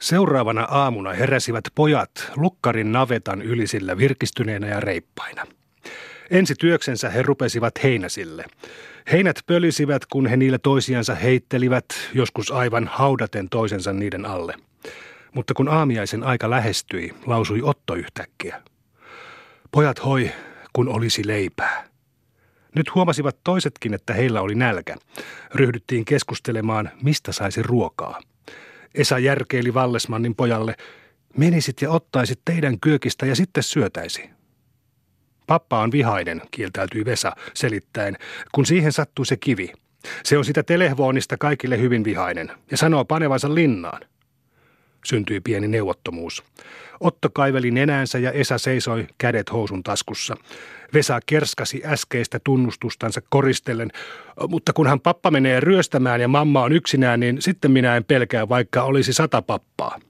Seuraavana aamuna heräsivät pojat lukkarin navetan ylisillä virkistyneenä ja reippaina. Ensi työksensä he rupesivat heinäsille. Heinät pölisivät, kun he niillä toisiansa heittelivät, joskus aivan haudaten toisensa niiden alle. Mutta kun aamiaisen aika lähestyi, lausui Otto yhtäkkiä. Pojat hoi, kun olisi leipää. Nyt huomasivat toisetkin, että heillä oli nälkä. Ryhdyttiin keskustelemaan, mistä saisi ruokaa. Esa järkeili Vallesmannin pojalle, menisit ja ottaisit teidän kyökistä ja sitten syötäisi. Pappa on vihainen, kieltäytyi Vesa selittäen, kun siihen sattuu se kivi. Se on sitä telehvoonista kaikille hyvin vihainen ja sanoo panevansa linnaan. Syntyi pieni neuvottomuus. Otto kaiveli nenäänsä ja Esa seisoi kädet housun taskussa. Vesa kerskasi äskeistä tunnustustansa koristellen, mutta kunhan pappa menee ryöstämään ja mamma on yksinään, niin sitten minä en pelkää, vaikka olisi 100 pappaa.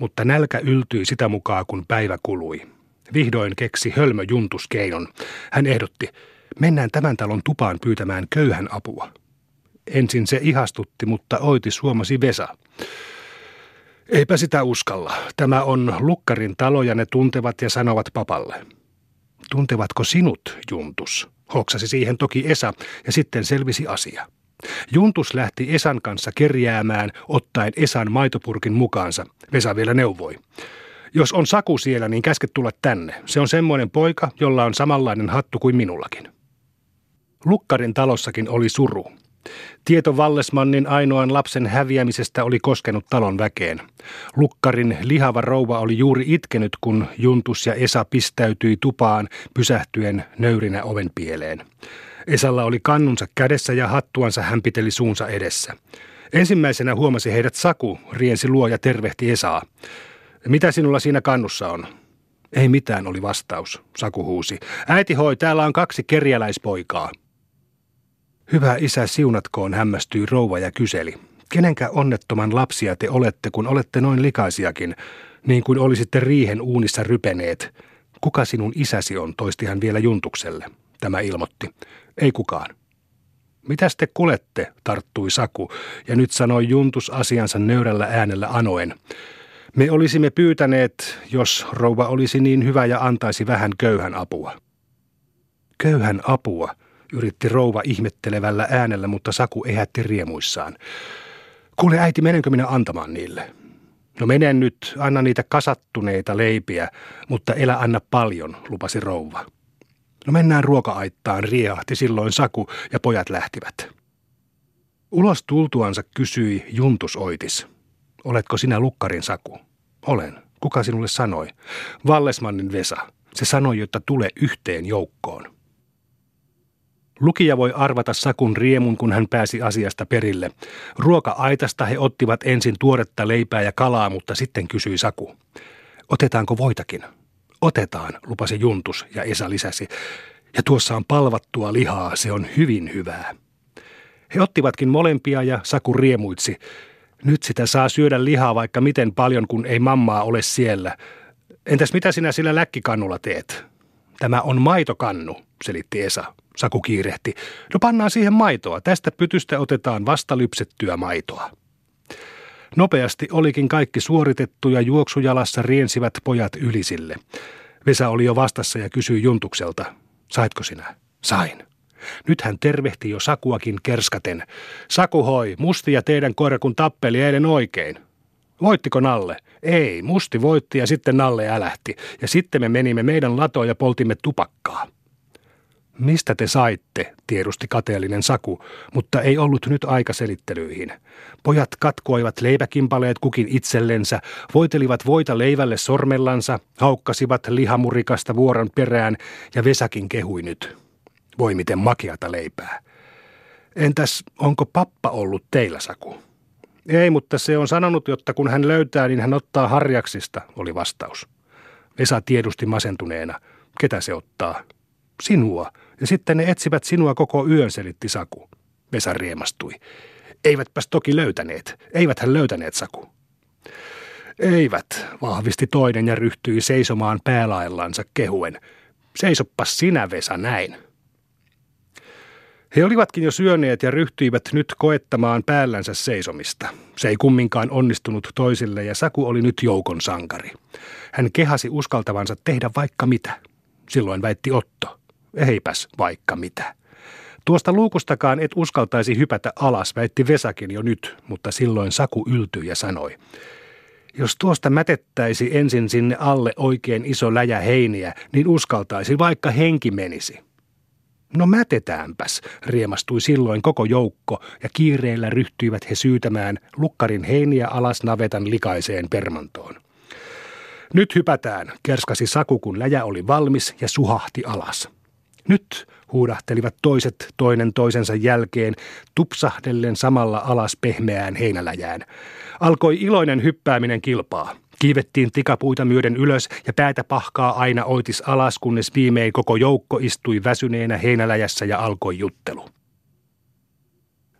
Mutta nälkä yltyi sitä mukaan, kun päivä kului. Vihdoin keksi hölmö juntuskeinon. Hän ehdotti, mennään tämän talon tupaan pyytämään köyhän apua. Ensin se ihastutti, mutta oitis huomasi Vesa. Eipä sitä uskalla. Tämä on lukkarin talo ja ne tuntevat ja sanovat papalle. Tuntevatko sinut, Juntus? Hoksasi siihen toki Esa ja sitten selvisi asia. Juntus lähti Esan kanssa kerjäämään, ottaen Esan maitopurkin mukaansa. Vesa vielä neuvoi. Jos on Saku siellä, niin käske tulla tänne. Se on semmoinen poika, jolla on samanlainen hattu kuin minullakin. Lukkarin talossakin oli suru. Tieto Vallesmannin ainoan lapsen häviämisestä oli koskenut talon väkeen. Lukkarin lihava rouva oli juuri itkenyt, kun Juntus ja Esa pistäytyi tupaan pysähtyen nöyrinä oven pieleen. Esalla oli kannunsa kädessä ja hattuansa hän piteli suunsa edessä. Ensimmäisenä huomasi heidät Saku, riensi luo ja tervehti Esaa. Mitä sinulla siinä kannussa on? Ei mitään, oli vastaus, Saku huusi. Äiti hoi, täällä on 2 kerjäläispoikaa. Hyvä isä siunatkoon, hämmästyi rouva ja kyseli. Kenenkä onnettoman lapsia te olette, kun olette noin likaisiakin, niin kuin olisitte riihen uunissa rypeneet? Kuka sinun isäsi on, toisti hän vielä Juntukselle. Tämä ilmoitti. Ei kukaan. Mitäs te kulette, tarttui Saku, ja nyt sanoi Juntus asiansa nöyrällä äänellä anoen. Me olisimme pyytäneet, jos rouva olisi niin hyvä ja antaisi vähän köyhän apua. Köyhän apua? Yritti rouva ihmettelevällä äänellä, mutta Saku ehätti riemuissaan. Kuule äiti, menenkö minä antamaan niille? No mene nyt, anna niitä kasattuneita leipiä, mutta elä anna paljon, lupasi rouva. No mennään ruoka-aittaan, riehahti silloin Saku ja pojat lähtivät. Ulos tultuansa kysyi Juntus oitis. Oletko sinä lukkarin Saku? Olen. Kuka sinulle sanoi? Vallesmannin Vesa. Se sanoi, jotta tule yhteen joukkoon. Lukija voi arvata Sakun riemun, kun hän pääsi asiasta perille. Ruoka-aitasta he ottivat ensin tuoretta leipää ja kalaa, mutta sitten kysyi Saku. Otetaanko voitakin? Otetaan, lupasi Juntus ja Esa lisäsi. Ja tuossa on palvattua lihaa, se on hyvin hyvää. He ottivatkin molempia ja Saku riemuitsi. Nyt sitä saa syödä lihaa vaikka miten paljon, kun ei mammaa ole siellä. Entäs mitä sinä sillä läkkikannulla teet? Tämä on maitokannu, selitti Esa. Saku kiirehti. No pannaan siihen maitoa. Tästä pytystä otetaan vasta lypsettyä maitoa. Nopeasti olikin kaikki suoritettu ja juoksujalassa riensivät pojat ylisille. Vesa oli jo vastassa ja kysyi Juntukselta. Saitko sinä? Sain. Nyt hän tervehti jo Sakuakin kerskaten. Saku hoi, Musti ja teidän koira kun tappeli eilen oikein. Voittiko Nalle? Ei, Musti voitti ja sitten Nalle älähti. Ja sitten me menimme meidän latoon ja poltimme tupakkaa. Mistä te saitte, tiedusti kateellinen Saku, mutta ei ollut nyt aika selittelyihin. Pojat katkoivat leipäkimpaleet kukin itsellensä, voitelivat voita leivälle sormellansa, haukkasivat lihamurikasta vuoron perään ja Vesakin kehui nyt. Voi miten makeata leipää. Entäs onko pappa ollut teillä, Saku? Ei, mutta se on sanonut, jotta kun hän löytää, niin hän ottaa harjaksista, oli vastaus. Vesa tiedusti masentuneena. Ketä se ottaa? Sinua. Ja sitten ne etsivät sinua koko yön, selitti Saku. Vesa riemastui. Eivätpäs toki löytäneet. Eiväthän löytäneet, Saku. Eivät, vahvisti toinen ja ryhtyi seisomaan päälaellansa kehuen. Seisoppas sinä, Vesa, näin. He olivatkin jo syöneet ja ryhtyivät nyt koettamaan päällänsä seisomista. Se ei kumminkaan onnistunut toisille ja Saku oli nyt joukon sankari. Hän kehasi uskaltavansa tehdä vaikka mitä. Silloin väitti Otto. Eipäs vaikka mitä. Tuosta luukustakaan et uskaltaisi hypätä alas, väitti Vesakin jo nyt, mutta silloin Saku yltyi ja sanoi. Jos tuosta mätettäisi ensin sinne alle oikein iso läjä heiniä, niin uskaltaisi vaikka henki menisi. No mätetäänpäs, riemastui silloin koko joukko ja kiireellä ryhtyivät he syytämään lukkarin heiniä alas navetan likaiseen permantoon. Nyt hypätään, kerskasi Saku, kun läjä oli valmis ja suhahti alas. Nyt huudahtelivat toiset toinen toisensa jälkeen, tupsahdellen samalla alas pehmeään heinäläjään. Alkoi iloinen hyppääminen kilpaa. Kiivettiin tikapuita myöden ylös ja päätä pahkaa aina oitis alas, kunnes viimein koko joukko istui väsyneenä heinäläjässä ja alkoi juttelu.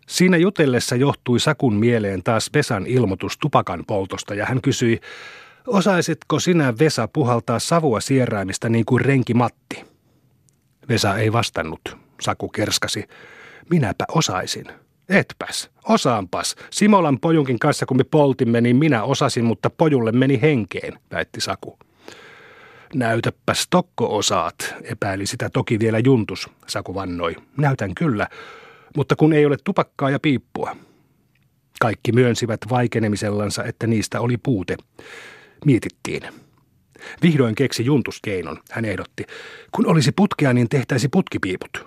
Siinä jutellessa johtui Sakun mieleen taas Vesan ilmoitus tupakan poltosta ja hän kysyi, osaisitko sinä, Vesa, puhaltaa savua sieraimista niin kuin renki Matti? Vesa ei vastannut. Saku kerskasi. Minäpä osaisin. Etpäs. Osaanpas. Simolan pojunkin kanssa kun me poltimme, niin minä osasin, mutta pojulle meni henkeen, väitti Saku. Näytäpäs tokko osaat, epäili sitä toki vielä Juntus, Saku vannoi. Näytän kyllä, mutta kun ei ole tupakkaa ja piippua. Kaikki myönsivät vaikenemisellansa, että niistä oli puute. Mietittiin. Vihdoin keksi Juntus keinon, hän ehdotti. Kun olisi putkea, niin tehtäisi putkipiiput.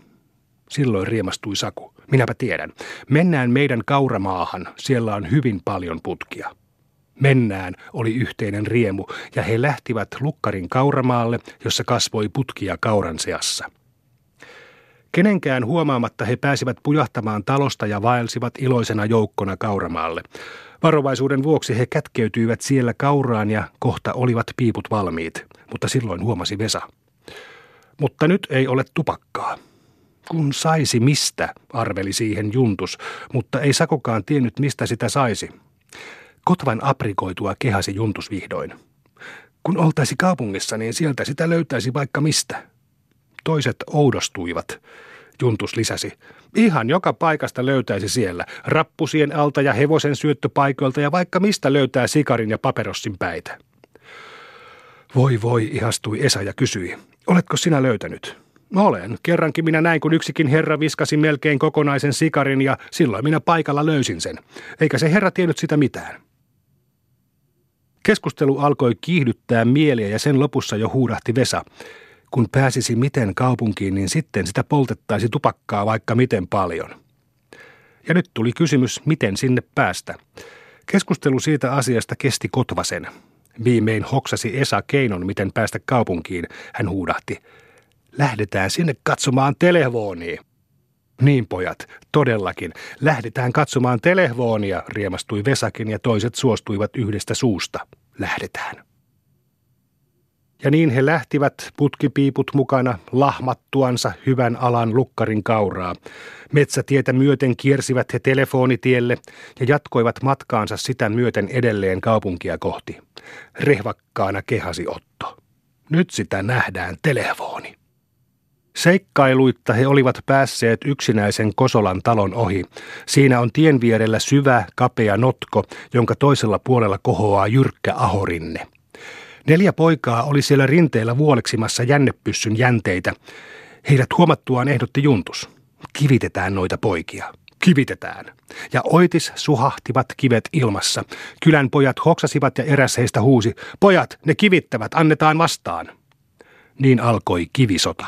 Silloin riemastui Saku. Minäpä tiedän. Mennään meidän kauramaahan, siellä on hyvin paljon putkia. Mennään, oli yhteinen riemu, ja he lähtivät lukkarin kauramaalle, jossa kasvoi putkia kauran seassa. Kenenkään huomaamatta he pääsivät pujahtamaan talosta ja vaelsivat iloisena joukkona kauramaalle. Varovaisuuden vuoksi he kätkeytyivät siellä kauraan ja kohta olivat piiput valmiit, mutta silloin huomasi Vesa. Mutta nyt ei ole tupakkaa. Kun saisi mistä, arveli siihen Juntus, mutta ei Sakukaan tiennyt mistä sitä saisi. Kotvan aprikoitua kehasi Juntus vihdoin. Kun oltaisi kaupungissa, niin sieltä sitä löytäisi vaikka mistä. Toiset oudostuivat. Juntus lisäsi. Ihan joka paikasta löytäisi siellä. Rappusien alta ja hevosen syöttöpaikoilta ja vaikka mistä löytää sikarin ja paperossin päitä. Voi voi, ihastui Esa ja kysyi. Oletko sinä löytänyt? Olen. Kerrankin minä näin, kun yksikin herra viskasi melkein kokonaisen sikarin ja silloin minä paikalla löysin sen. Eikä se herra tiennyt sitä mitään. Keskustelu alkoi kiihdyttää mieliä ja sen lopussa jo huudahti Vesa. Kun pääsisi miten kaupunkiin, niin sitten sitä poltettaisi tupakkaa vaikka miten paljon. Ja nyt tuli kysymys, miten sinne päästä. Keskustelu siitä asiasta kesti kotvasen. Viimein hoksasi Esa keinon, miten päästä kaupunkiin. Hän huudahti. Lähdetään sinne katsomaan Telehvoonia. Niin pojat, todellakin. Lähdetään katsomaan Telehvoonia, riemastui Vesakin ja toiset suostuivat yhdestä suusta. Lähdetään. Ja niin he lähtivät putkipiiput mukana lahmattuansa hyvän alan lukkarin kauraa. Metsätietä myöten kiersivät he telefonitielle ja jatkoivat matkaansa sitä myöten edelleen kaupunkia kohti. Rehvakkaana kehasi Otto. Nyt sitä nähdään Telefooni. Seikkailuitta he olivat päässeet yksinäisen Kosolan talon ohi. Siinä on tien vierellä syvä, kapea notko, jonka toisella puolella kohoaa jyrkkä ahorinne. 4 poikaa oli siellä rinteellä vuoleksimassa jännepyssyn jänteitä. Heidät huomattuaan ehdotti Juntus. Kivitetään noita poikia. Kivitetään. Ja oitis suhahtivat kivet ilmassa. Kylän pojat hoksasivat ja eräs heistä huusi. Pojat, ne kivittävät, annetaan vastaan. Niin alkoi kivisota.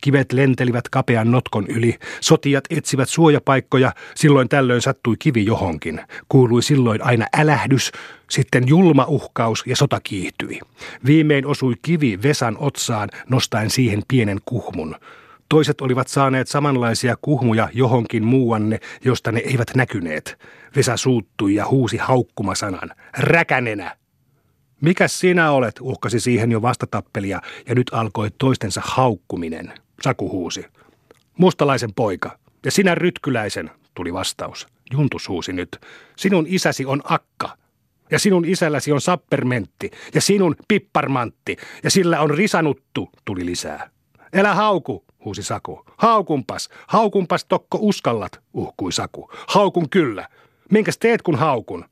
Kivet lentelivät kapean notkon yli. Sotijat etsivät suojapaikkoja. Silloin tällöin sattui kivi johonkin. Kuului silloin aina älähdys, sitten julma uhkaus ja sota kiihtyi. Viimein osui kivi Vesan otsaan, nostaen siihen pienen kuhmun. Toiset olivat saaneet samanlaisia kuhmuja johonkin muuanne, josta ne eivät näkyneet. Vesa suuttui ja huusi haukkumasanan. Räkänenä! Mikäs sinä olet, uhkasi siihen jo vastatappelia ja nyt alkoi toistensa haukkuminen. Saku huusi. Mustalaisen poika. Ja sinä rytkyläisen, tuli vastaus. Juntus huusi nyt. Sinun isäsi on akka. Ja sinun isälläsi on sappermentti. Ja sinun pipparmantti. Ja sillä on risanuttu, tuli lisää. Elä hauku, huusi Saku. Haukunpas, haukunpas tokko uskallat, uhkui Saku. Haukun kyllä. Minkäs teet kun haukun?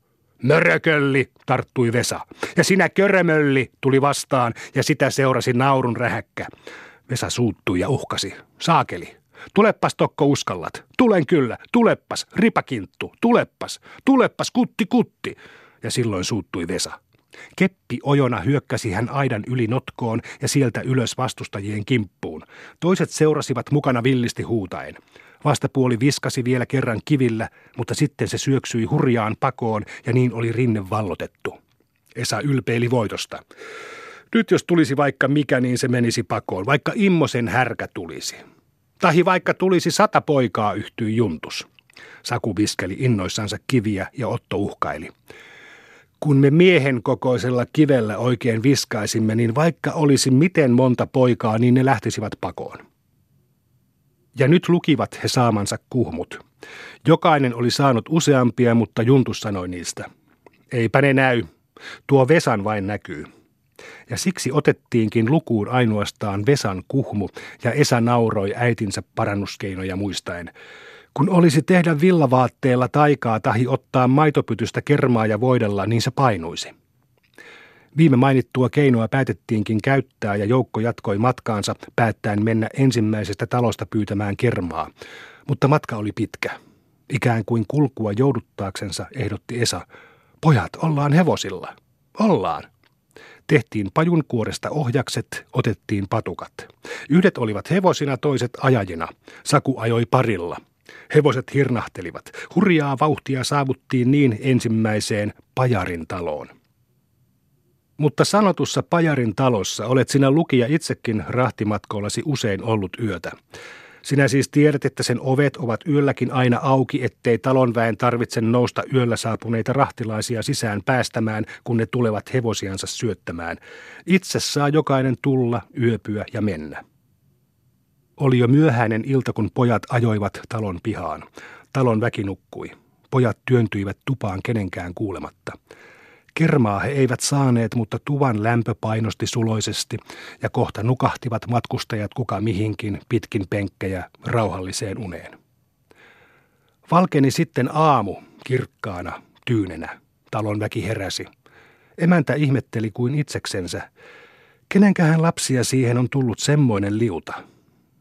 Mörökölli, tarttui Vesa. Ja sinä körömölli, tuli vastaan ja sitä seurasi naurun rähäkkä. Vesa suuttui ja uhkasi. Saakeli. Tulepas tokko uskallat. Tulen kyllä, tulepas, ripakinttu, tulepas, tulepas, kutti, kutti. Ja silloin suuttui Vesa. Keppi ojona hyökkäsi hän aidan yli notkoon ja sieltä ylös vastustajien kimppuun. Toiset seurasivat mukana villisti huutaen. Vastapuoli viskasi vielä kerran kivillä, mutta sitten se syöksyi hurjaan pakoon ja niin oli rinne vallotettu. Esa ylpeili voitosta. Nyt jos tulisi vaikka mikä, niin se menisi pakoon, vaikka immosen härkä tulisi. Tahi vaikka tulisi 100 poikaa, yhtyi Juntus. Saku viskeli innoissansa kiviä ja Otto uhkaili. Kun me miehen kokoisella kivellä oikein viskaisimme, niin vaikka olisi miten monta poikaa, niin ne lähtisivät pakoon. Ja nyt lukivat he saamansa kuhmut. Jokainen oli saanut useampia, mutta Juntus sanoi niistä. Eipä ne näy. Tuo Vesan vain näkyy. Ja siksi otettiinkin lukuun ainoastaan Vesan kuhmu, ja Esa nauroi äitinsä parannuskeinoja muistaen. Kun olisi tehdä villavaatteella taikaa tahi ottaa maitopytystä kermaa ja voidella, niin se painuisi. Viime mainittua keinoa päätettiinkin käyttää ja joukko jatkoi matkaansa päättäen mennä ensimmäisestä talosta pyytämään kermaa. Mutta matka oli pitkä. Ikään kuin kulkua jouduttaaksensa ehdotti Esa. Pojat, ollaan hevosilla. Ollaan. Tehtiin pajunkuoresta ohjakset, otettiin patukat. Yhdet olivat hevosina, toiset ajajina. Saku ajoi parilla. Hevoset hirnahtelivat. Hurjaa vauhtia saavuttiin niin ensimmäiseen pajarin taloon. Mutta sanotussa pajarin talossa olet sinä lukija itsekin rahtimatkoillasi usein ollut yötä. Sinä siis tiedät, että sen ovet ovat yölläkin aina auki, ettei talonväen tarvitse nousta yöllä saapuneita rahtilaisia sisään päästämään, kun ne tulevat hevosiansa syöttämään. Itse saa jokainen tulla, yöpyä ja mennä. Oli jo myöhäinen ilta, kun pojat ajoivat talon pihaan. Talon väki nukkui. Pojat työntyivät tupaan kenenkään kuulematta. Kermaa he eivät saaneet, mutta tuvan lämpö painosti suloisesti, ja kohta nukahtivat matkustajat kuka mihinkin pitkin penkkejä rauhalliseen uneen. Valkeni sitten aamu, kirkkaana, tyynenä. Talon väki heräsi. Emäntä ihmetteli kuin itseksensä. Kenenkähän lapsia siihen on tullut semmoinen liuta?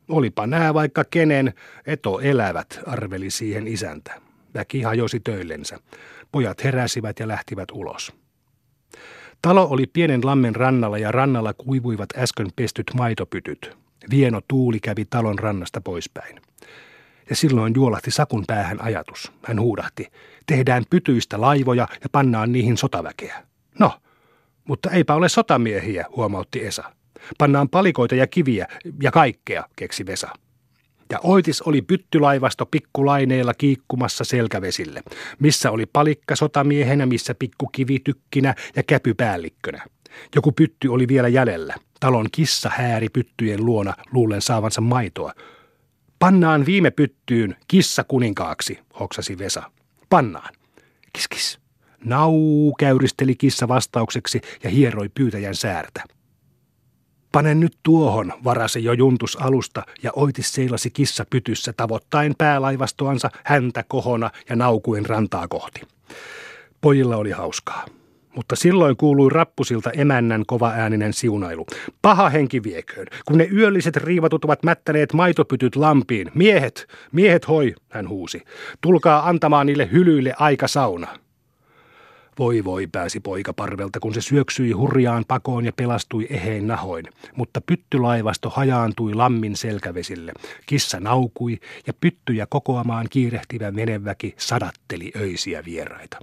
Olipa nää vaikka kenen, eto elävät, arveli siihen isäntä. Väki hajosi töillensä. Pojat heräsivät ja lähtivät ulos. Talo oli pienen lammen rannalla ja rannalla kuivuivat äsken pestyt maitopytyt. Vieno tuuli kävi talon rannasta poispäin. Ja silloin juolahti Sakun päähän ajatus. Hän huudahti, tehdään pytyistä laivoja ja pannaan niihin sotaväkeä. No, mutta eipä ole sotamiehiä, huomautti Esa. Pannaan palikoita ja kiviä ja kaikkea, keksi Vesa. Ja oitis oli pyttylaivasto pikkulaineilla kiikkumassa selkävesille, missä oli palikka sotamiehenä, missä pikkukivi tykkinä ja käpy päällikkönä. Joku pytty oli vielä jäljellä. Talon kissa hääri pyttyjen luona luullen saavansa maitoa. Pannaan viime pyttyyn kissa kuninkaaksi, hoksasi Vesa. Pannaan. Kis kis. Nau, käyristeli kissa vastaukseksi ja hieroi pyytäjän säärtä. Pane nyt tuohon, varasi jo Juntus alusta ja oitis seilasi kissa pytyssä tavoittaen päälaivastoansa häntä kohona ja naukuen rantaa kohti. Pojilla oli hauskaa, mutta silloin kuului rappusilta emännän kovaääninen siunailu. Paha henki vieköön, kun ne yölliset riivatut ovat mättäneet maitopytyt lampiin. Miehet, miehet hoi, hän huusi. Tulkaa antamaan niille hylyille aika sauna. Voi voi, pääsi poika parvelta, kun se syöksyi hurjaan pakoon ja pelastui ehein nahoin. Mutta pyttylaivasto hajaantui lammin selkävesille. Kissa naukui ja pyttyjä kokoamaan kiirehtivä veneväki sadatteli öisiä vieraita.